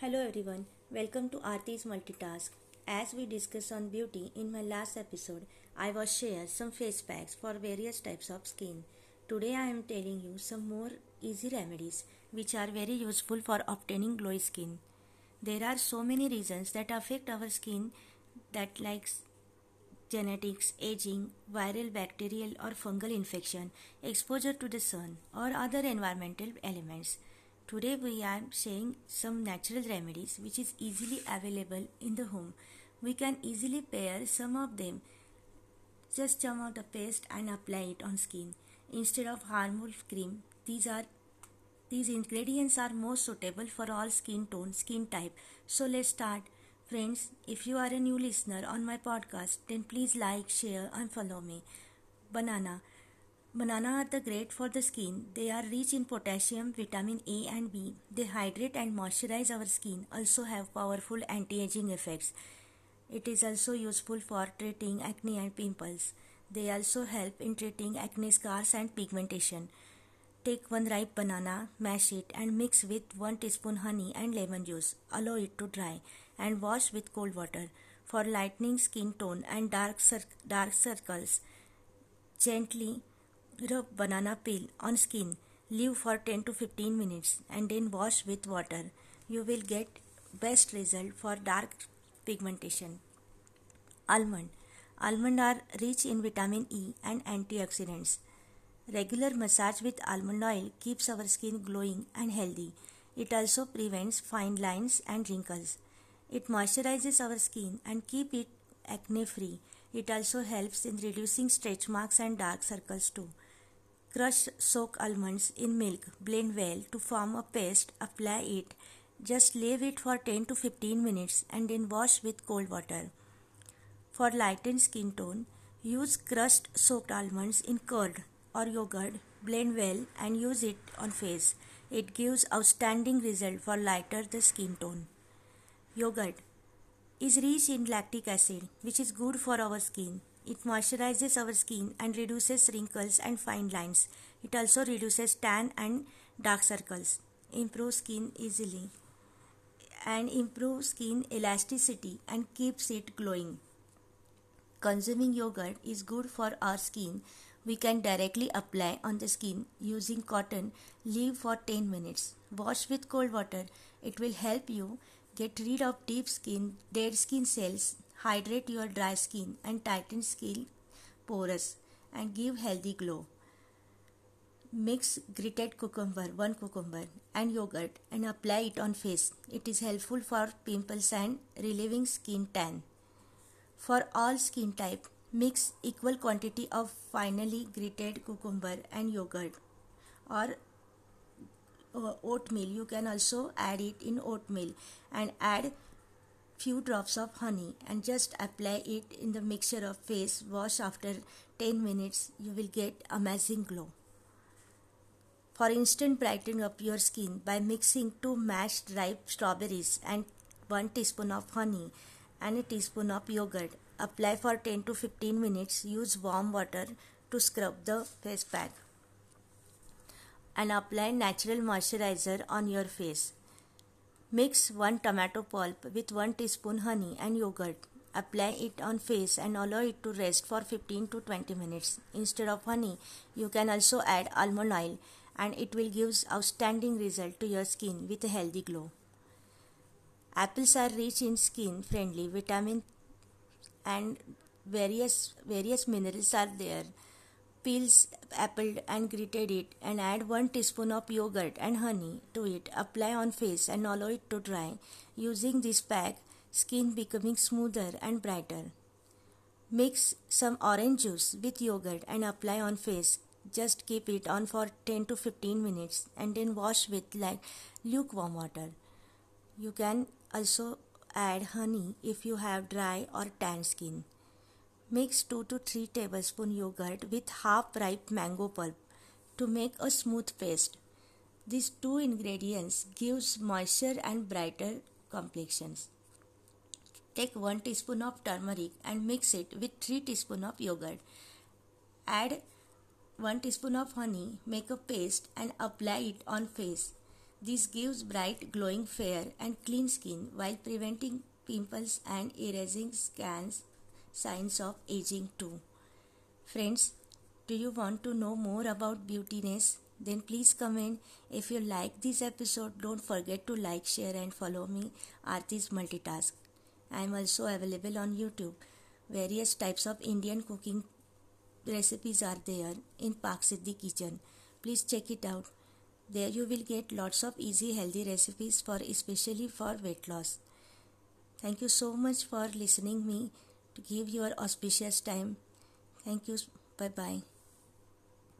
Hello everyone, welcome to Arati's Multitask. As we discussed on beauty in my last episode, I was shared some face packs for various types of skin. Today I am telling you some more easy remedies which are very useful for obtaining glowy skin. There are so many reasons that affect our skin that like genetics, aging, viral, bacterial or fungal infection, exposure to the sun or other environmental elements. Today we are sharing some natural remedies which is easily available in the home. We can easily pair some of them. Just chum out a paste and apply it on skin. Instead of harmful cream, these ingredients are most suitable for all skin tone, skin type. So let's start. Friends, if you are a new listener on my podcast, then please like, share and follow me. Banana are the great for the skin. They are rich in potassium, vitamin A and B. They hydrate and moisturize our skin. Also have powerful anti-aging effects. It is also useful for treating acne and pimples. They also help in treating acne scars and pigmentation. Take one ripe banana, mash it and mix with 1 teaspoon honey and lemon juice. Allow it to dry and wash with cold water. For lightening skin tone and dark circles, gently rub banana peel on skin, leave for 10 to 15 minutes and then wash with water. You will get best result for dark pigmentation. Almonds are rich in vitamin E and antioxidants. Regular massage with almond oil keeps our skin glowing and healthy. It also prevents fine lines and wrinkles. It moisturizes our skin and keep it acne free. It also helps in reducing stretch marks and dark circles too. Crush, soak almonds in milk, blend well to form a paste, apply it. Just leave it for 10 to 15 minutes and then wash with cold water. For lightened skin tone, use crushed soaked almonds in curd or yogurt, blend well and use it on face. It gives outstanding result for lighter the skin tone. Yogurt is rich in lactic acid, which is good for our skin. It moisturizes our skin and reduces wrinkles and fine lines. It also reduces tan and dark circles. Improves skin elasticity and keeps it glowing. Consuming yogurt is good for our skin. We can directly apply on the skin using cotton. Leave for 10 minutes. Wash with cold water. It will help you get rid of dead skin cells, hydrate your dry skin and tighten skin pores and give healthy glow. Mix grated cucumber, 1 cucumber and yogurt and apply it on face. It is helpful for pimples and relieving skin tan. For all skin type, mix equal quantity of finely grated cucumber and yogurt or oatmeal. You can also add it in oatmeal and add few drops of honey and just apply it in the mixture of face. Wash after 10 minutes. You will get amazing glow. For instant brightening up your skin by mixing 2 mashed ripe strawberries and 1 teaspoon of honey and a teaspoon of yogurt. Apply for 10 to 15 minutes. Use warm water to scrub the face pack. And apply natural moisturizer on your face. Mix 1 tomato pulp with 1 teaspoon honey and yogurt. Apply it on face and allow it to rest for 15 to 20 minutes. Instead of honey, you can also add almond oil and it will give outstanding result to your skin with a healthy glow. Apples are rich in skin-friendly vitamin and various minerals are there. Peel apple and grated it and add 1 teaspoon of yogurt and honey to it. Apply on face and allow it to dry. Using this pack, skin becoming smoother and brighter. Mix some orange juice with yogurt and apply on face. Just keep it on for 10 to 15 minutes and then wash with lukewarm water. You can also add honey if you have dry or tan skin. Mix 2 to 3 tablespoon yogurt with half ripe mango pulp to make a smooth paste. These 2 ingredients gives moisture and brighter complexions. Take 1 teaspoon of turmeric and mix it with 3 teaspoon of yogurt. Add 1 teaspoon of honey, make a paste and apply it on face. This gives bright, glowing, fair and clean skin while preventing pimples and erasing signs of aging too. Friends, do you want to know more about beautiness? Then please comment. If you like this episode, don't forget to like, share and follow me, Arati's Multitask. I am also available on YouTube. Various types of Indian cooking recipes are there in Pak Siddhi Kitchen. Please check it out. There you will get lots of easy healthy recipes especially for weight loss. Thank you so much for listening me to give your auspicious time. Thank you. Bye-bye.